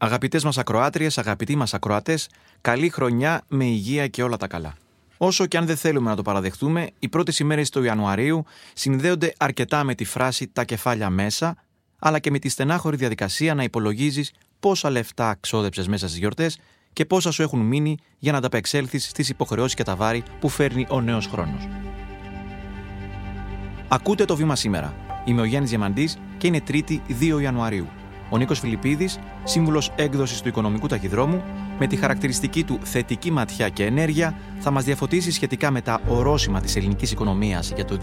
Αγαπητές μας ακροάτριες, αγαπητοί μας ακροατές, καλή χρονιά με υγεία και όλα τα καλά. Όσο και αν δεν θέλουμε να το παραδεχτούμε, οι πρώτες ημέρες του Ιανουαρίου συνδέονται αρκετά με τη φράση «τα κεφάλια μέσα», αλλά και με τη στενάχωρη διαδικασία να υπολογίζεις πόσα λεφτά ξόδεψες μέσα στις γιορτές και πόσα σου έχουν μείνει για να ανταπεξέλθεις στις υποχρεώσεις και τα βάρη που φέρνει ο νέος χρόνος. Ακούτε το Βήμα σήμερα. Είμαι ο Γιάννης Διαμαντής και είναι Τρίτη 2 Ιανουαρίου. Ο Νίκος Φιλιππίδης, σύμβουλος έκδοσης του Οικονομικού Ταχυδρόμου, με τη χαρακτηριστική του θετική ματιά και ενέργεια, θα μας διαφωτίσει σχετικά με τα ορόσημα της ελληνικής οικονομίας για το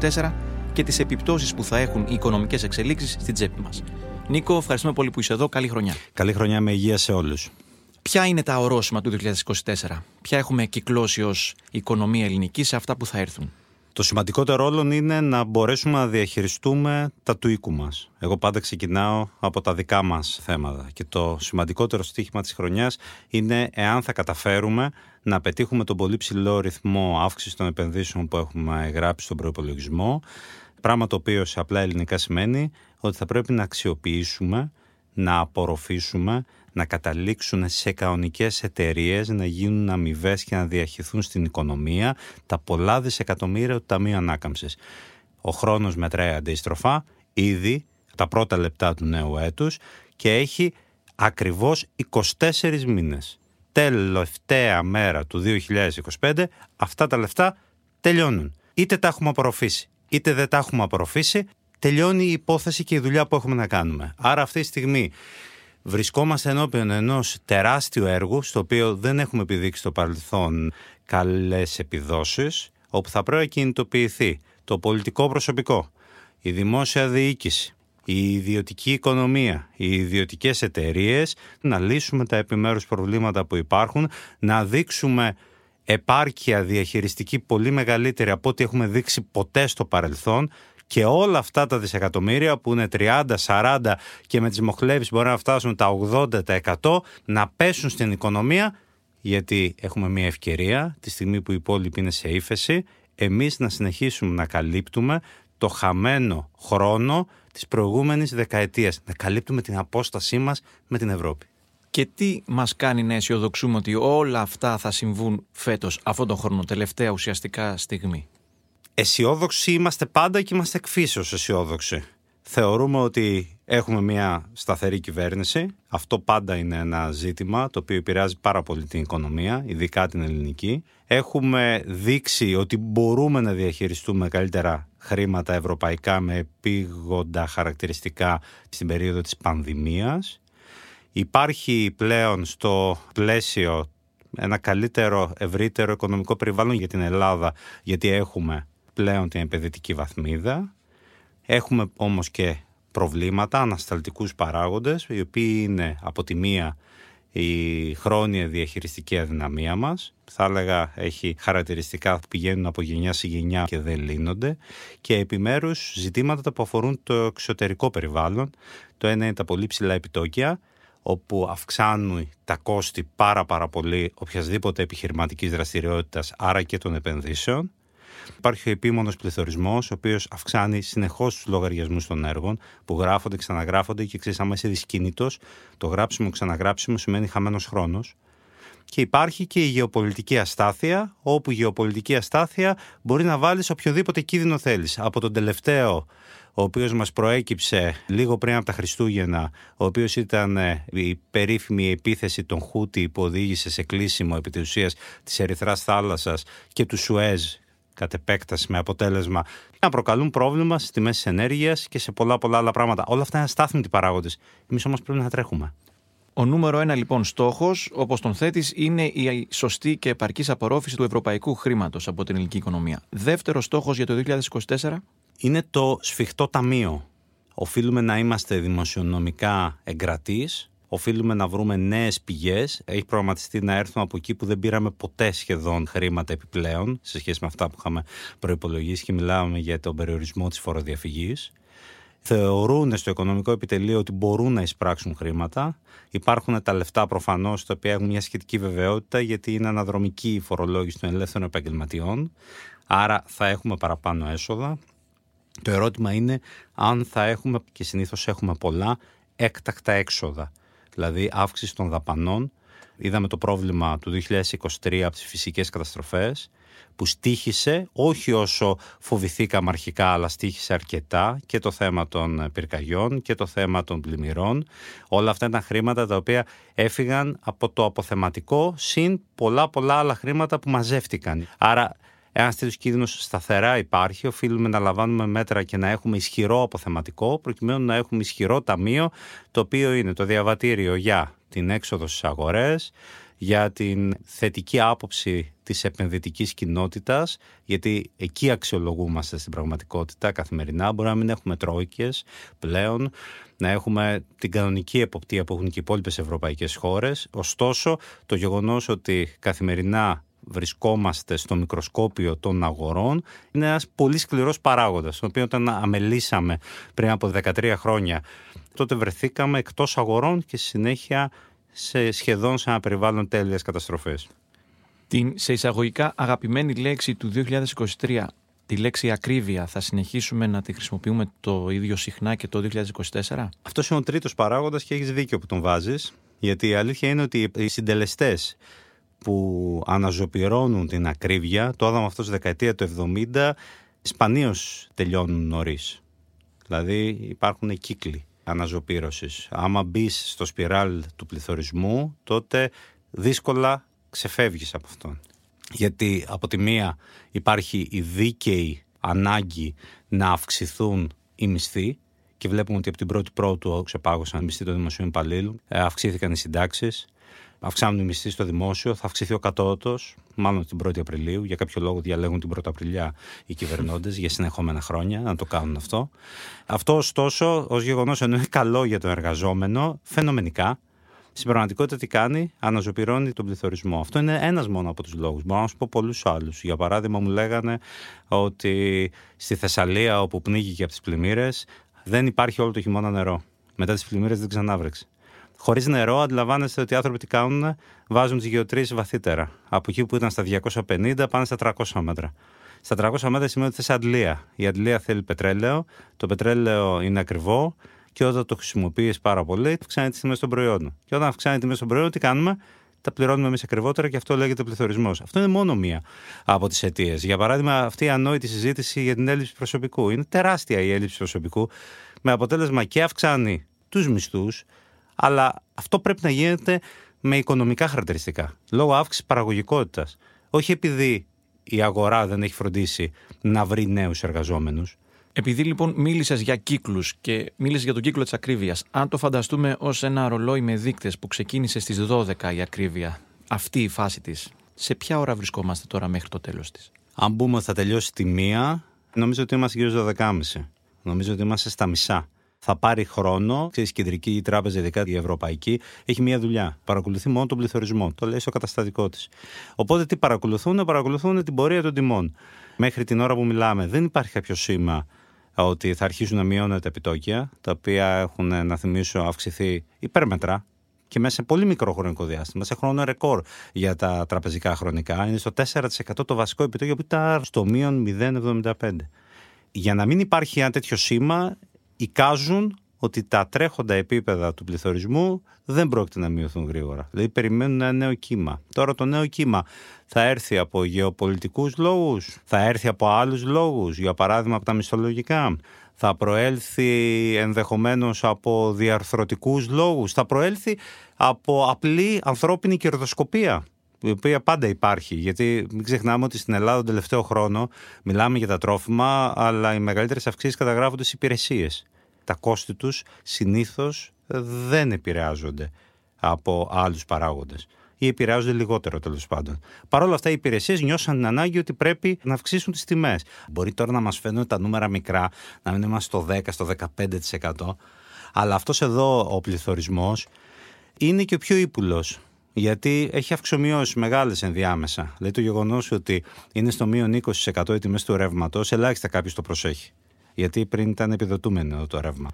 2024 και τις επιπτώσεις που θα έχουν οι οικονομικές εξελίξεις στην τσέπη μας. Νίκο, ευχαριστούμε πολύ που είσαι εδώ. Καλή χρονιά. Καλή χρονιά με υγεία σε όλους. Ποια είναι τα ορόσημα του 2024, ποια έχουμε κυκλώσει ως οικονομία ελληνική σε αυτά που θα έρθουν? Το σημαντικότερο όλων είναι να μπορέσουμε να διαχειριστούμε τα του οίκου μας. Εγώ πάντα ξεκινάω από τα δικά μας θέματα και το σημαντικότερο στοίχημα της χρονιάς είναι εάν θα καταφέρουμε να πετύχουμε τον πολύ ψηλό ρυθμό αύξηση των επενδύσεων που έχουμε γράψει στον προϋπολογισμό, πράγμα το οποίο σε απλά ελληνικά σημαίνει ότι θα πρέπει να αξιοποιήσουμε, να απορροφήσουμε, να καταλήξουν σε κανονικές εταιρείες, να γίνουν αμοιβές και να διαχειριστούν στην οικονομία τα πολλά δισεκατομμύρια του Ταμείου Ανάκαμψης. Ο χρόνος μετράει αντίστροφα, ήδη τα πρώτα λεπτά του νέου έτους και έχει ακριβώς 24 μήνες. Τελευταία μέρα του 2025 αυτά τα λεφτά τελειώνουν. Είτε τα έχουμε απορροφήσει, είτε δεν τα έχουμε απορροφήσει, τελειώνει η υπόθεση και η δουλειά που έχουμε να κάνουμε. Άρα αυτή τη στιγμή βρισκόμαστε ενώπιον ενός τεράστιου έργου, στο οποίο δεν έχουμε επιδείξει στο παρελθόν καλές επιδόσεις, όπου θα πρέπει να κινητοποιηθεί το πολιτικό προσωπικό, η δημόσια διοίκηση, η ιδιωτική οικονομία, οι ιδιωτικές εταιρείες, να λύσουμε τα επιμέρους προβλήματα που υπάρχουν, να δείξουμε επάρκεια διαχειριστική πολύ μεγαλύτερη από ό,τι έχουμε δείξει ποτέ στο παρελθόν. Και όλα αυτά τα δισεκατομμύρια που είναι 30, 40 και με τις μοχλεύσεις μπορεί να φτάσουν τα 80, τα 100 να πέσουν στην οικονομία, γιατί έχουμε μια ευκαιρία τη στιγμή που οι υπόλοιποι είναι σε ύφεση εμείς να συνεχίσουμε να καλύπτουμε το χαμένο χρόνο της προηγούμενης δεκαετίας, να καλύπτουμε την απόστασή μας με την Ευρώπη. Και τι μας κάνει να αισιοδοξούμε ότι όλα αυτά θα συμβούν φέτος, αυτόν τον χρόνο, τελευταία ουσιαστικά στιγμή? Αισιόδοξοι είμαστε πάντα και είμαστε εκφύσεως αισιόδοξοι. Θεωρούμε ότι έχουμε μια σταθερή κυβέρνηση. Αυτό πάντα είναι ένα ζήτημα το οποίο επηρεάζει πάρα πολύ την οικονομία, ειδικά την ελληνική. Έχουμε δείξει ότι μπορούμε να διαχειριστούμε καλύτερα χρήματα ευρωπαϊκά με επίγοντα χαρακτηριστικά στην περίοδο της πανδημίας. Υπάρχει πλέον στο πλαίσιο ένα καλύτερο, ευρύτερο οικονομικό περιβάλλον για την Ελλάδα, γιατί έχουμε πλέον την επενδυτική βαθμίδα. Έχουμε όμως και προβλήματα, ανασταλτικούς παράγοντες, οι οποίοι είναι από τη μία η χρόνια διαχειριστική αδυναμία μας, θα έλεγα έχει χαρακτηριστικά που πηγαίνουν από γενιά σε γενιά και δεν λύνονται, και επιμέρους ζητήματα που αφορούν το εξωτερικό περιβάλλον. Το ένα είναι τα πολύ ψηλά επιτόκια, όπου αυξάνουν τα κόστη πάρα πολύ οποιασδήποτε επιχειρηματικής δραστηριότητας, άρα και των επενδύσεων. Υπάρχει ο επίμονος πληθωρισμός, ο οποίος αυξάνει συνεχώς τους λογαριασμούς των έργων που γράφονται, ξαναγράφονται και ξέρεις, άμα είσαι δυσκίνητος, το γράψιμο, ξαναγράψιμο σημαίνει χαμένος χρόνος. Και υπάρχει και η γεωπολιτική αστάθεια, όπου η γεωπολιτική αστάθεια μπορεί να βάλεις οποιοδήποτε κίνδυνο θέλεις. Από τον τελευταίο, ο οποίος μας προέκυψε λίγο πριν από τα Χριστούγεννα, ο οποίος ήταν η περίφημη επίθεση των Χούτι που οδήγησε σε κλείσιμο επί της ουσίας της Ερυθράς Θάλασσας και του Σουέζ, κατ' επέκταση με αποτέλεσμα να προκαλούν πρόβλημα στις τιμές της ενέργειας και σε πολλά άλλα πράγματα. Όλα αυτά είναι αστάθμητοι παράγοντες. Εμείς όμως πρέπει να τρέχουμε. Ο νούμερο ένα λοιπόν στόχος, όπως τον θέτεις, είναι η σωστή και επαρκής απορρόφηση του ευρωπαϊκού χρήματος από την ελληνική οικονομία. Δεύτερος στόχος για το 2024 είναι το σφιχτό ταμείο. Οφείλουμε να είμαστε δημοσιονομικά εγκρατείς. Οφείλουμε να βρούμε νέες πηγές. Έχει προγραμματιστεί να έρθουν από εκεί που δεν πήραμε ποτέ σχεδόν χρήματα επιπλέον σε σχέση με αυτά που είχαμε προϋπολογίσει, και μιλάμε για τον περιορισμό της φοροδιαφυγής. Θεωρούν στο οικονομικό επιτελείο ότι μπορούν να εισπράξουν χρήματα. Υπάρχουν τα λεφτά προφανώς, τα οποία έχουν μια σχετική βεβαιότητα, γιατί είναι αναδρομική η φορολόγηση των ελεύθερων επαγγελματιών. Άρα θα έχουμε παραπάνω έσοδα. Το ερώτημα είναι αν θα έχουμε, και συνήθως έχουμε πολλά, έκτακτα έξοδα. δηλαδή αύξηση των δαπανών. Είδαμε το πρόβλημα του 2023 από τις φυσικές καταστροφές, που στοίχησε όχι όσο φοβηθήκαμε αρχικά, αλλά στοίχησε αρκετά, και το θέμα των πυρκαγιών και το θέμα των πλημμυρών. Όλα αυτά ήταν χρήματα τα οποία έφυγαν από το αποθεματικό, συν πολλά άλλα χρήματα που μαζεύτηκαν. Άρα ένας τέτοιος κίνδυνος σταθερά υπάρχει. Οφείλουμε να λαμβάνουμε μέτρα και να έχουμε ισχυρό αποθεματικό, προκειμένου να έχουμε ισχυρό ταμείο, το οποίο είναι το διαβατήριο για την έξοδο στις αγορές, για την θετική άποψη της επενδυτικής κοινότητας, γιατί εκεί αξιολογούμαστε στην πραγματικότητα καθημερινά. Μπορεί να μην έχουμε τρόικες πλέον, να έχουμε την κανονική εποπτεία που έχουν και οι υπόλοιπες ευρωπαϊκές χώρες. Ωστόσο, το γεγονός ότι καθημερινά βρισκόμαστε στο μικροσκόπιο των αγορών είναι ένας πολύ σκληρός παράγοντας, τον οποίο όταν αμελήσαμε πριν από 13 χρόνια, τότε βρεθήκαμε εκτός αγορών και στη συνέχεια σχεδόν σε ένα περιβάλλον τέλειας καταστροφής. Την σε εισαγωγικά αγαπημένη λέξη του 2023, τη λέξη ακρίβεια, θα συνεχίσουμε να τη χρησιμοποιούμε το ίδιο συχνά και το 2024? Αυτός είναι ο τρίτος παράγοντας και έχεις δίκιο που τον βάζεις, γιατί η αλήθεια είναι ότι οι συντελεστές που αναζωπυρώνουν την ακρίβεια, το άδαμε αυτό στη δεκαετία του 70, σπανίως τελειώνουν νωρίς. Δηλαδή υπάρχουν κύκλοι αναζωπήρωσης. Άμα μπεις στο σπιράλ του πληθωρισμού, τότε δύσκολα ξεφεύγεις από αυτόν. Γιατί από τη μία υπάρχει η δίκαιη ανάγκη να αυξηθούν οι μισθοί, και βλέπουμε ότι από την πρώτη πρώτου ξεπάγωσαν οι μισθοί των δημοσίων υπαλλήλων, αυξήθηκαν οι συντάξεις, αυξάνουν οι μισθοί στο δημόσιο, θα αυξηθεί ο κατώτατος, μάλλον την 1η Απριλίου. Για κάποιο λόγο διαλέγουν την 1η Απριλιά οι κυβερνώντες για συνεχόμενα χρόνια να το κάνουν αυτό. Αυτό, ωστόσο, ως γεγονός, ενώ είναι καλό για τον εργαζόμενο, φαινομενικά, στην πραγματικότητα τι κάνει? Αναζωπυρώνει τον πληθωρισμό. Αυτό είναι ένας μόνο από τους λόγους. Μπορώ να σου πω πολλούς άλλους. Για παράδειγμα, μου λέγανε ότι στη Θεσσαλία, όπου πνίγηκε από τις πλημμύρες, δεν υπάρχει όλο το χειμώνα νερό. Μετά τις πλημμύρες δεν ξανάβρεξε. Χωρίς νερό, αντιλαμβάνεστε ότι οι άνθρωποι τι κάνουν? Βάζουν τις γεωτρήσεις βαθύτερα. Από εκεί που ήταν στα 250 πάνε στα 300 μέτρα. Στα 300 μέτρα σημαίνει ότι θες αντλία. Η αντλία θέλει πετρέλαιο. Το πετρέλαιο είναι ακριβό. Και όταν το χρησιμοποιείς πάρα πολύ, αυξάνει τις τιμές των προϊόντων. Και όταν αυξάνει τις τιμές των προϊόντων, τι κάνουμε? Τα πληρώνουμε εμείς ακριβότερα, και αυτό λέγεται πληθωρισμός. Αυτό είναι μόνο μία από τις αιτίες. Για παράδειγμα, αυτή η ανόητη συζήτηση για την έλλειψη προσωπικού. Είναι τεράστια η έλλειψη προσωπικού. Με αποτέλεσμα και αυξάνει τους μισθούς. Αλλά αυτό πρέπει να γίνεται με οικονομικά χαρακτηριστικά, λόγω αύξησης παραγωγικότητας. Όχι επειδή η αγορά δεν έχει φροντίσει να βρει νέους εργαζόμενους. Επειδή λοιπόν μίλησες για κύκλους και μίλησες για τον κύκλο της ακρίβειας, αν το φανταστούμε ως ένα ρολόι με δείκτες που ξεκίνησε στις 12 η ακρίβεια, αυτή η φάση της, σε ποια ώρα βρισκόμαστε τώρα μέχρι το τέλος της? Αν πούμε ότι θα τελειώσει τη μία, νομίζω ότι είμαστε γύρω στις 12.30. Νομίζω ότι είμαστε στα μισά. Θα πάρει χρόνο. Ξέρεις, η Κεντρική Τράπεζα, ειδικά η Ευρωπαϊκή, έχει μία δουλειά. Παρακολουθεί μόνο τον πληθωρισμό. Το λέει στο καταστατικό της. Οπότε τι παρακολουθούν? Παρακολουθούν την πορεία των τιμών. Μέχρι την ώρα που μιλάμε, δεν υπάρχει κάποιο σήμα ότι θα αρχίσουν να μειώνουν τα επιτόκια, τα οποία έχουν, να θυμίσω, αυξηθεί υπέρμετρα και μέσα σε πολύ μικρό χρονικό διάστημα, σε χρόνο ρεκόρ για τα τραπεζικά χρονικά. Είναι στο 4% το βασικό επιτόκιο, που ήταν στο μείον 0,75. Για να μην υπάρχει ένα τέτοιο σήμα, εικάζουν ότι τα τρέχοντα επίπεδα του πληθωρισμού δεν πρόκειται να μειωθούν γρήγορα. Δηλαδή περιμένουν ένα νέο κύμα. Τώρα το νέο κύμα θα έρθει από γεωπολιτικούς λόγους, θα έρθει από άλλους λόγους, για παράδειγμα από τα μισθολογικά, θα προέλθει ενδεχομένως από διαρθρωτικούς λόγους, θα προέλθει από απλή ανθρώπινη κερδοσκοπία, η οποία πάντα υπάρχει, γιατί μην ξεχνάμε ότι στην Ελλάδα τον τελευταίο χρόνο μιλάμε για τα τρόφιμα, αλλά οι μεγαλύτερες αυξήσεις καταγράφονται στις υπηρεσίες. Τα κόστη τους συνήθως δεν επηρεάζονται από άλλους παράγοντες ή επηρεάζονται λιγότερο, τέλος πάντων. Παρ' όλα αυτά, οι υπηρεσίες νιώσαν την ανάγκη ότι πρέπει να αυξήσουν τις τιμές. Μπορεί τώρα να μας φαίνονται τα νούμερα μικρά, να μην είμαστε στο 10, στο 15%, αλλά αυτός εδώ ο πληθωρισμός είναι και ο πιο ύπουλος. Γιατί έχει αυξομοιώσει μεγάλες ενδιάμεσα. Δηλαδή το γεγονός ότι είναι στο μείον 20% οι τιμές του ρεύματος, ελάχιστα κάποιος το προσέχει. Γιατί πριν ήταν επιδοτούμενο το ρεύμα.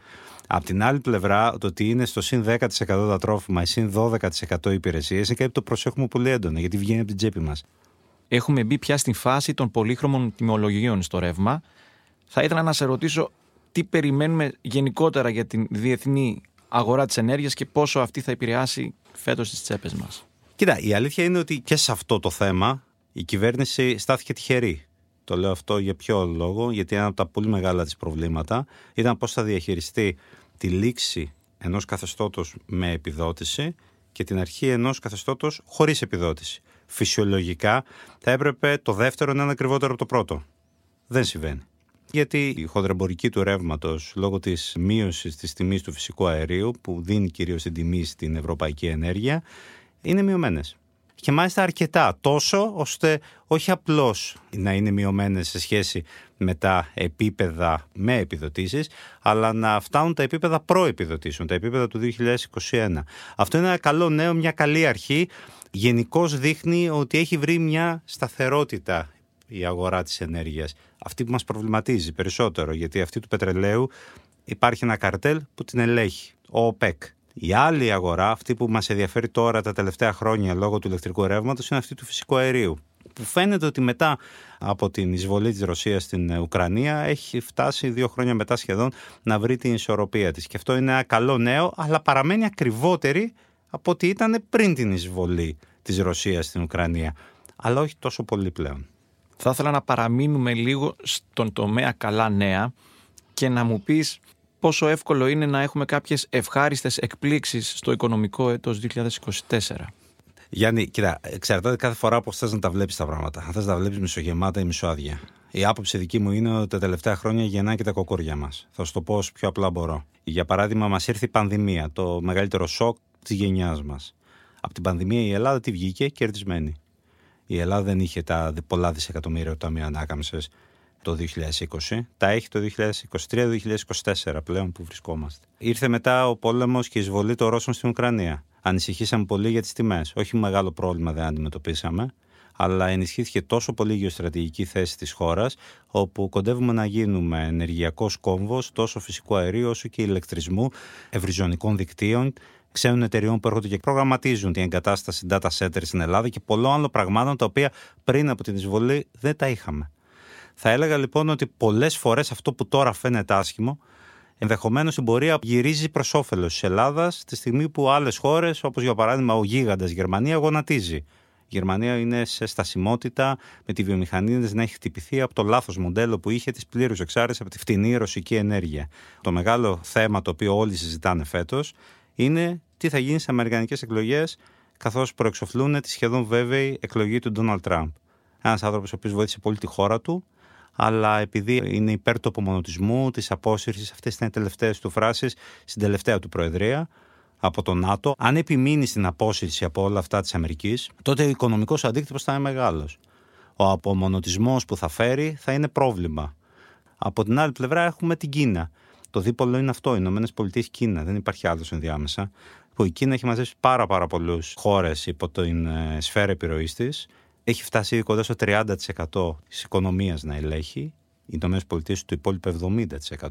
Απ' την άλλη πλευρά, το ότι είναι στο συν 10% τα τρόφιμα ή συν 12% οι υπηρεσίες, είναι κάτι που το προσέχουμε πολύ έντονα, γιατί βγαίνει από την τσέπη μας. Έχουμε μπει πια στην φάση των πολύχρωμων τιμολογίων στο ρεύμα. Θα ήθελα να σε ρωτήσω τι περιμένουμε γενικότερα για την διεθνή αγορά της ενέργειας και πόσο αυτή θα επηρεάσει φέτος τις τσέπες μας. Κοίτα, η αλήθεια είναι ότι και σε αυτό το θέμα η κυβέρνηση στάθηκε τυχερή. Το λέω αυτό για ποιο λόγο? Γιατί ένα από τα πολύ μεγάλα της προβλήματα ήταν πώς θα διαχειριστεί τη λήξη ενός καθεστώτος με επιδότηση και την αρχή ενός καθεστώτος χωρίς επιδότηση. Φυσιολογικά θα έπρεπε το δεύτερο να είναι ακριβότερο από το πρώτο. Δεν συμβαίνει. Γιατί η χονδρεμπορική του ρεύματος, λόγω της μείωσης της τιμής του φυσικού αερίου, που δίνει κυρίως την τιμή στην ευρωπαϊκή ενέργεια, είναι μειωμένες. Και μάλιστα αρκετά, τόσο ώστε όχι απλώς να είναι μειωμένες σε σχέση με τα επίπεδα με επιδοτήσεις, αλλά να φτάνουν τα επίπεδα προεπιδοτήσεων, τα επίπεδα του 2021. Αυτό είναι ένα καλό νέο, μια καλή αρχή. Γενικώς δείχνει ότι έχει βρει μια σταθερότητα η αγορά της ενέργειας. Αυτή που μας προβληματίζει περισσότερο, γιατί αυτή του πετρελαίου υπάρχει ένα καρτέλ που την ελέγχει, ο ΟΠΕΚ. Η άλλη αγορά, αυτή που μας ενδιαφέρει τώρα τα τελευταία χρόνια λόγω του ηλεκτρικού ρεύματος, είναι αυτή του φυσικού αερίου, που φαίνεται ότι μετά από την εισβολή της Ρωσίας στην Ουκρανία έχει φτάσει 2 χρόνια μετά σχεδόν να βρει την ισορροπία της. Και αυτό είναι ένα καλό νέο, αλλά παραμένει ακριβότερη από ό,τι ήταν πριν την εισβολή της Ρωσίας στην Ουκρανία. Αλλά όχι τόσο πολύ πλέον. Θα ήθελα να παραμείνουμε λίγο στον τομέα καλά νέα και να μου πεις πόσο εύκολο είναι να έχουμε κάποιες ευχάριστες εκπλήξεις στο οικονομικό έτος 2024. Γιάννη, κοίτα, εξαρτάται κάθε φορά πώς θες να τα βλέπεις τα πράγματα. Αν θες να τα βλέπεις μισογεμάτα ή μισοάδια. Η άποψη δική μου είναι ότι τα τελευταία χρόνια γεννά και τα κοκόρια μας. Θα σου το πω όσο πιο απλά μπορώ. Για παράδειγμα, μας ήρθε η πανδημία, το μεγαλύτερο σοκ της γενιάς μας. Από την πανδημία η Ελλάδα τι βγήκε? Κερδισμένη. Η Ελλάδα δεν είχε τα πολλά δισεκατομμύρια του Ταμείου Ανάκαμψης το 2020, τα έχει το 2023-2024 πλέον που βρισκόμαστε. Ήρθε μετά ο πόλεμος και η εισβολή των Ρώσων στην Ουκρανία. Ανησυχήσαμε πολύ για τις τιμές. Όχι μεγάλο πρόβλημα δεν αντιμετωπίσαμε, αλλά ενισχύθηκε τόσο πολύ η γεωστρατηγική θέση της χώρας, όπου κοντεύουμε να γίνουμε ενεργειακός κόμβος τόσο φυσικού αερίου όσο και ηλεκτρισμού, ευρυζωνικών δικτύων, ξένων εταιριών που έρχονται και προγραμματίζουν την εγκατάσταση data center στην Ελλάδα και πολλών άλλων πραγμάτων τα οποία πριν από την εισβολή δεν τα είχαμε. Θα έλεγα λοιπόν ότι πολλές φορές αυτό που τώρα φαίνεται άσχημο, ενδεχομένως στην πορεία γυρίζει προς όφελος της Ελλάδας, τη στιγμή που άλλες χώρες, όπως για παράδειγμα ο γίγαντας Γερμανία, γονατίζει. Η Γερμανία είναι σε στασιμότητα, με τη βιομηχανία της να έχει χτυπηθεί από το λάθος μοντέλο που είχε της πλήρους εξάρτησης από τη φτηνή ρωσική ενέργεια. Το μεγάλο θέμα το οποίο όλοι συζητάνε φέτος είναι τι θα γίνει στις αμερικανικές εκλογές, καθώς προεξοφλούν τη σχεδόν βέβαιη εκλογή του Donald Trump. Ένας άνθρωπος ο οποίος βοήθησε πολύ τη χώρα του, αλλά επειδή είναι υπέρ του απομονωτισμού, της απόσυρσης, αυτές ήταν οι τελευταίες του φράσεις στην τελευταία του προεδρία από το ΝΑΤΟ. Αν επιμείνει στην απόσυρση από όλα αυτά της Αμερικής, τότε ο οικονομικός αντίκτυπος θα είναι μεγάλος. Ο απομονωτισμός που θα φέρει θα είναι πρόβλημα. Από την άλλη πλευρά έχουμε την Κίνα. Το δίπολο είναι αυτό, οι ΗΠΑ-Κίνα, δεν υπάρχει άλλος ενδιάμεσα. Που η Κίνα έχει μαζέψει πάρα πολλούς χώρες υπό την σφαίρα επιρροής της. Έχει φτάσει κοντά στο 30% της οικονομίας να ελέγχει. Οι ΗΠΑ του υπόλοιπου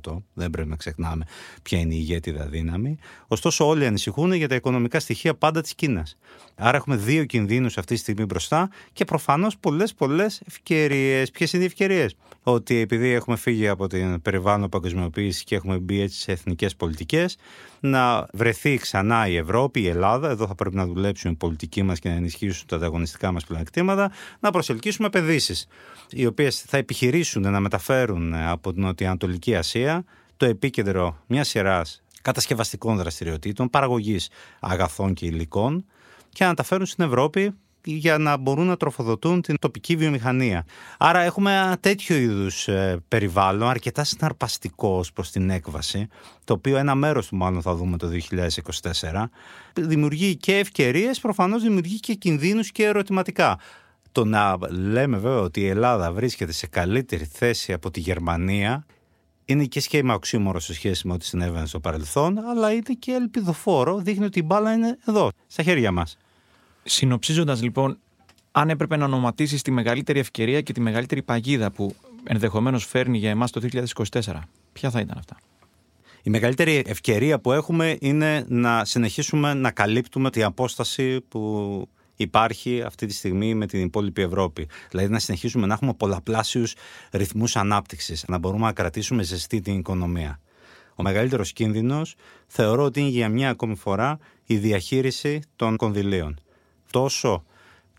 70%. Δεν πρέπει να ξεχνάμε ποια είναι η ηγέτιδα δύναμη. Ωστόσο, όλοι ανησυχούν για τα οικονομικά στοιχεία πάντα της Κίνας. Άρα, έχουμε 2 κινδύνους αυτή τη στιγμή μπροστά και προφανώς πολλές ευκαιρίες. Ποιες είναι οι ευκαιρίες? Ότι επειδή έχουμε φύγει από την περιβάλλον παγκοσμιοποίηση και έχουμε μπει έτσι σε εθνικές πολιτικές, να βρεθεί ξανά η Ευρώπη, η Ελλάδα. Εδώ θα πρέπει να δουλέψουν οι πολιτικοί μας και να ενισχύσουν τα ανταγωνιστικά μας πλεονεκτήματα. Να προσελκύσουμε επενδύσεις, οι οποίες θα επιχειρήσουν να μεταφέρουν από την Νοτιοανατολική Ασία το επίκεντρο μιας σειράς κατασκευαστικών δραστηριοτήτων, παραγωγής αγαθών και υλικών, και να τα φέρουν στην Ευρώπη για να μπορούν να τροφοδοτούν την τοπική βιομηχανία. Άρα έχουμε ένα τέτοιο είδους περιβάλλον, αρκετά συναρπαστικό προς την έκβαση, το οποίο ένα μέρος του μάλλον θα δούμε το 2024, δημιουργεί και ευκαιρίες, προφανώς δημιουργεί και κινδύνους και ερωτηματικά. Το να λέμε βέβαια ότι η Ελλάδα βρίσκεται σε καλύτερη θέση από τη Γερμανία είναι και σχήμα οξύμορο σε σχέση με ό,τι συνέβαινε στο παρελθόν, αλλά είναι και ελπιδοφόρο, δείχνει ότι η μπάλα είναι εδώ, στα χέρια μας. Συνοψίζοντας λοιπόν, αν έπρεπε να ονοματίσεις τη μεγαλύτερη ευκαιρία και τη μεγαλύτερη παγίδα που ενδεχομένως φέρνει για εμάς το 2024, ποια θα ήταν αυτά? Η μεγαλύτερη ευκαιρία που έχουμε είναι να συνεχίσουμε να καλύπτουμε την απόσταση που υπάρχει αυτή τη στιγμή με την υπόλοιπη Ευρώπη. Δηλαδή να συνεχίσουμε να έχουμε πολλαπλάσιους ρυθμούς ανάπτυξης, να μπορούμε να κρατήσουμε ζεστή την οικονομία. Ο μεγαλύτερος κίνδυνος θεωρώ ότι είναι για μια ακόμη φορά η διαχείριση των κονδυλίων. Τόσο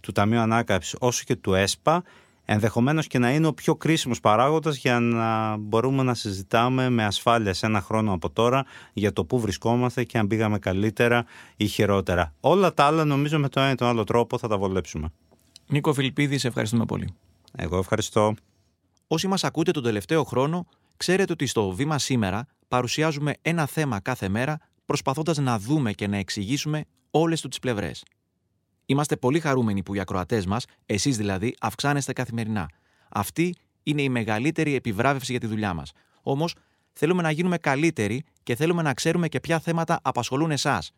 του Ταμείου Ανάκαμψης όσο και του ΕΣΠΑ, ενδεχομένως και να είναι ο πιο κρίσιμος παράγοντας για να μπορούμε να συζητάμε με ασφάλεια σε ένα χρόνο από τώρα για το πού βρισκόμαστε και αν πήγαμε καλύτερα ή χειρότερα. Όλα τα άλλα νομίζω με τον ένα ή τον άλλο τρόπο θα τα βολέψουμε. Νίκο Φιλιππίδη, σε ευχαριστούμε πολύ. Εγώ ευχαριστώ. Όσοι μας ακούτε τον τελευταίο χρόνο, ξέρετε ότι στο Βήμα Σήμερα παρουσιάζουμε ένα θέμα κάθε μέρα, προσπαθώντας να δούμε και να εξηγήσουμε όλες τις πλευρές. Είμαστε πολύ χαρούμενοι που οι ακροατές μας, εσείς δηλαδή, αυξάνεστε καθημερινά. Αυτή είναι η μεγαλύτερη επιβράβευση για τη δουλειά μας. Όμως, θέλουμε να γίνουμε καλύτεροι και θέλουμε να ξέρουμε και ποια θέματα απασχολούν εσάς.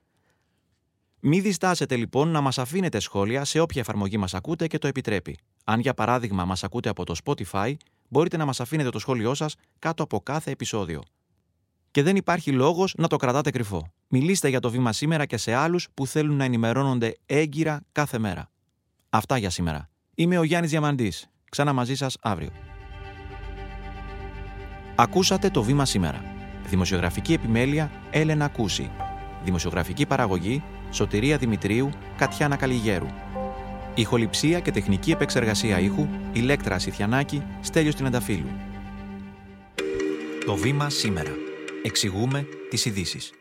Μην διστάσετε λοιπόν να μας αφήνετε σχόλια σε όποια εφαρμογή μας ακούτε και το επιτρέπει. Αν για παράδειγμα μας ακούτε από το Spotify, μπορείτε να μας αφήνετε το σχόλιο σας κάτω από κάθε επεισόδιο. Και δεν υπάρχει λόγος να το κρατάτε κρυφό. Μιλήστε για το Βήμα Σήμερα και σε άλλους που θέλουν να ενημερώνονται έγκυρα κάθε μέρα. Αυτά για σήμερα. Είμαι ο Γιάννης Διαμαντής. Ξανά μαζί σας αύριο. Ακούσατε το Βήμα Σήμερα. Δημοσιογραφική επιμέλεια Έλενα Κούση. Δημοσιογραφική παραγωγή Σωτηρία Δημητρίου, Κατιάνα Καλιγέρου. Ηχοληψία και τεχνική επεξεργασία ήχου Ηλέκτρα Ασιθιάννακη, Στέλιο Τηνενταφίλου. Το Βήμα Σήμερα. Εξηγούμε τις ειδήσεις.